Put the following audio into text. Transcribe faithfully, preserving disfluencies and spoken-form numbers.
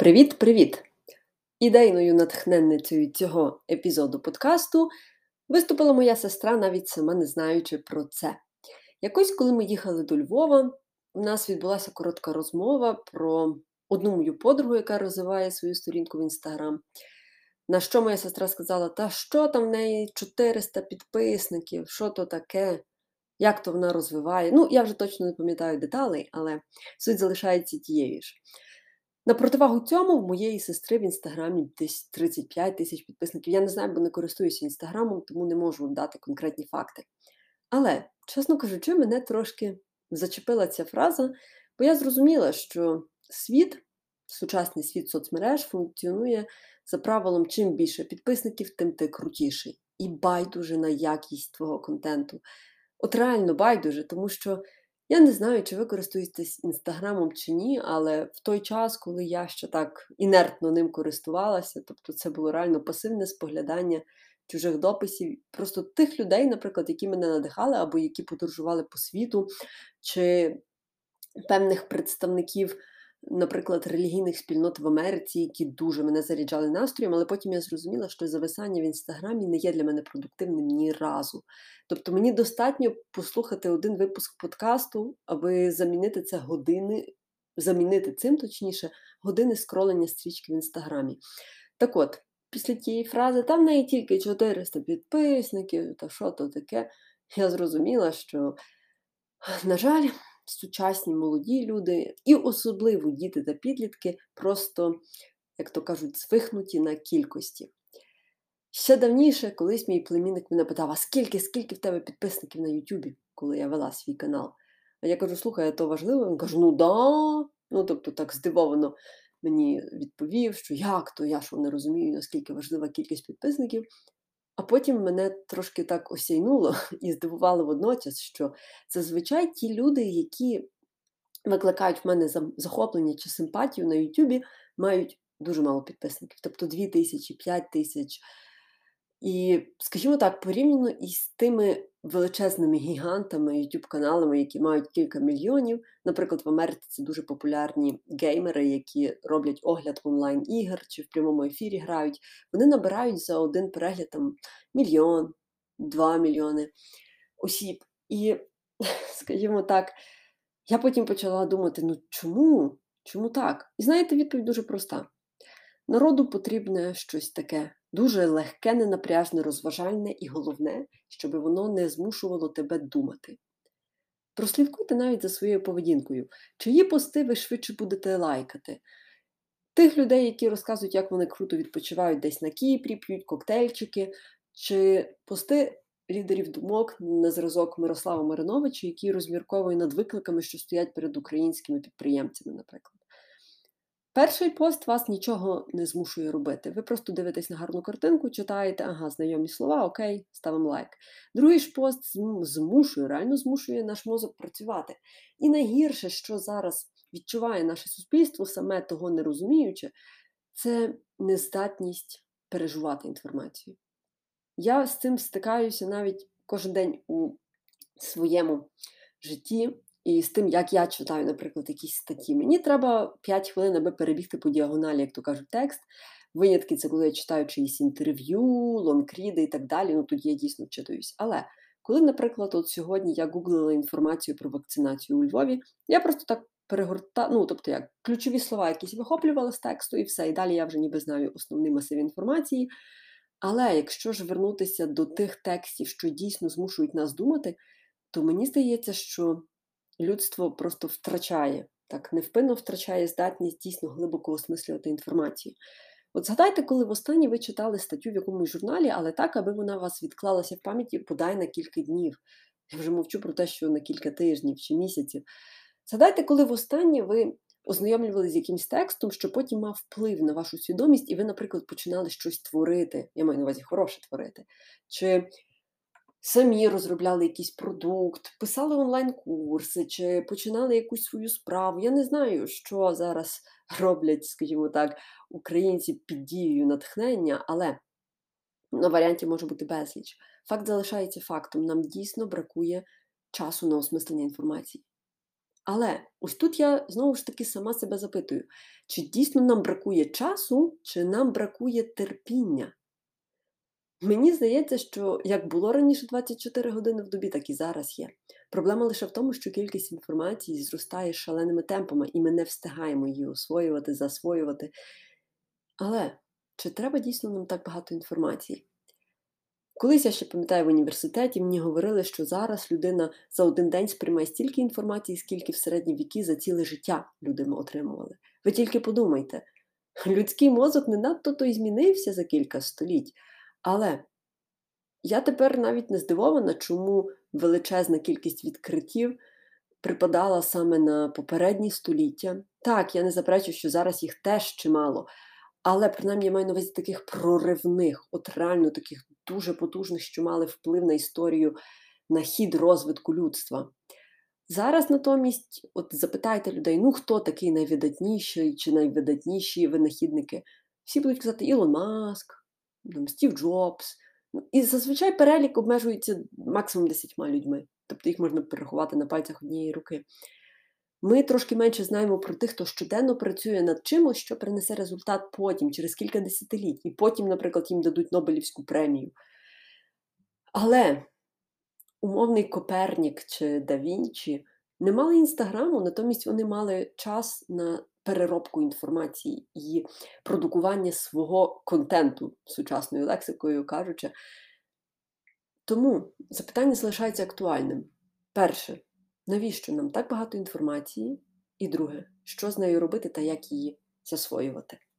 Привіт-привіт! Ідейною натхненницею цього епізоду подкасту виступила моя сестра, навіть сама не знаючи про це. Якось, коли ми їхали до Львова, у нас відбулася коротка розмова про одну мою подругу, яка розвиває свою сторінку в Інстаграм. На що моя сестра сказала, та що там в неї чотириста підписників, що то таке, як то вона розвиває. Ну, я вже точно не пам'ятаю деталей, але суть залишається тією ж. На противагу цьому в моєї сестри в Інстаграмі десь тридцять п'ять тисяч підписників. Я не знаю, бо не користуюся Інстаграмом, тому не можу вам дати конкретні факти. Але, чесно кажучи, мене трошки зачепила ця фраза, бо я зрозуміла, що світ, сучасний світ соцмереж функціонує за правилом чим більше підписників, тим ти крутіший. І байдуже на якість твого контенту. От реально байдуже, тому що я не знаю, чи ви користуєтесь Інстаграмом чи ні, але в той час, коли я ще так інертно ним користувалася, тобто це було реально пасивне споглядання чужих дописів, просто тих людей, наприклад, які мене надихали, або які подорожували по світу, чи певних представників, наприклад, релігійних спільнот в Америці, які дуже мене заряджали настроєм, але потім я зрозуміла, що зависання в Інстаграмі не є для мене продуктивним ні разу. Тобто мені достатньо послухати один випуск подкасту, аби замінити це години, замінити цим, точніше, години скролення стрічки в Інстаграмі. Так от, після тієї фрази, там в неї тільки чотириста підписників, та що то таке, я зрозуміла, що, на жаль, сучасні молоді люди, і особливо діти та підлітки, просто, як то кажуть, звихнуті на кількості. Ще давніше, колись мій племінник мене питав, а скільки, скільки в тебе підписників на Ютубі, коли я вела свій канал? А я кажу, слухай, а то важливо? Він каже, ну да. Ну, тобто так здивовано мені відповів, що як то, я що не розумію, наскільки важлива кількість підписників. А потім мене трошки так осяйнуло і здивувало водночас, що зазвичай ті люди, які викликають в мене захоплення чи симпатію на Ютубі, мають дуже мало підписників. Тобто дві тисячі, п'ять тисяч. І, скажімо так, порівняно із тими величезними гігантами, Ютуб-каналами, які мають кілька мільйонів. Наприклад, в Америці це дуже популярні геймери, які роблять огляд онлайн-ігор чи в прямому ефірі грають. Вони набирають за один перегляд там, мільйон, два мільйони осіб. І, скажімо так, я потім почала думати, ну чому? Чому так? І знаєте, відповідь дуже проста. Народу потрібне щось таке. Дуже легке, ненапряжне, розважальне і головне, щоб воно не змушувало тебе думати. Прослідкуйте навіть за своєю поведінкою. Чиї пости ви швидше будете лайкати? Тих людей, які розказують, як вони круто відпочивають десь на Кіпрі, п'ють коктейльчики, чи пости лідерів думок на зразок Мирослава Мариновича, який розмірковує над викликами, що стоять перед українськими підприємцями, наприклад. Перший пост вас нічого не змушує робити. Ви просто дивитесь на гарну картинку, читаєте, ага, знайомі слова, окей, ставимо лайк. Другий ж пост змушує, реально змушує наш мозок працювати. І найгірше, що зараз відчуває наше суспільство, саме того не розуміючи, це нездатність переживати інформацію. Я з цим стикаюся навіть кожен день у своєму житті. І з тим, як я читаю, наприклад, якісь статті. Мені треба п'ять хвилин, аби перебігти по діагоналі, як то кажуть, текст. Винятки – це коли я читаю чиїсь інтерв'ю, лонгріди і так далі. Ну, тоді я дійсно вчитуюсь. Але коли, наприклад, от сьогодні я гуглила інформацію про вакцинацію у Львові, я просто так перегортала, ну, тобто я ключові слова якісь вихоплювала з тексту і все. І далі я вже ніби знаю основний масив інформації. Але якщо ж вернутися до тих текстів, що дійсно змушують нас думати, то мені здається, що людство просто втрачає, так, невпинно втрачає здатність дійсно глибоко осмислювати інформацію. От згадайте, коли востаннє ви читали статтю в якомусь журналі, але так, аби вона у вас відклалася в пам'яті, бодай на кілька днів. Я вже мовчу про те, що на кілька тижнів чи місяців. Згадайте, коли востаннє ви ознайомлювалися з якимсь текстом, що потім мав вплив на вашу свідомість, і ви, наприклад, починали щось творити, я маю на увазі хороше творити, чи самі розробляли якийсь продукт, писали онлайн-курси, чи починали якусь свою справу. Я не знаю, що зараз роблять, скажімо так, українці під дією натхнення, але на варіанті може бути безліч. Факт залишається фактом. Нам дійсно бракує часу на осмислення інформації. Але ось тут я знову ж таки сама себе запитую, чи дійсно нам бракує часу, чи нам бракує терпіння? Мені здається, що як було раніше двадцять чотири години в добі, так і зараз є. Проблема лише в тому, що кількість інформації зростає шаленими темпами, і ми не встигаємо її освоювати, засвоювати. Але чи треба дійсно нам так багато інформації? Колись, я ще пам'ятаю, в університеті мені говорили, що зараз людина за один день сприймає стільки інформації, скільки в середні віки за ціле життя люди отримували. Ви тільки подумайте, людський мозок не надто то й змінився за кілька століть. Але я тепер навіть не здивована, чому величезна кількість відкриттів припадала саме на попередні століття. Так, я не заперечую, що зараз їх теж чимало, але принаймні я маю на увазі таких проривних, от реально таких дуже потужних, що мали вплив на історію, на хід розвитку людства. Зараз натомість, от запитайте людей, ну хто такий найвидатніший чи найвидатніші винахідники? Всі будуть казати Ілон Маск, Стів Джобс. І зазвичай перелік обмежується максимум десятьма людьми. Тобто їх можна перерахувати на пальцях однієї руки. Ми трошки менше знаємо про тих, хто щоденно працює над чимось, що принесе результат потім, через кілька десятиліть. І потім, наприклад, їм дадуть Нобелівську премію. Але умовний Коперник чи да Вінчі не мали інстаграму, натомість вони мали час на переробку інформації і продукування свого контенту, сучасною лексикою кажучи. Тому запитання залишається актуальним. Перше, навіщо нам так багато інформації? І друге, що з нею робити та як її засвоювати?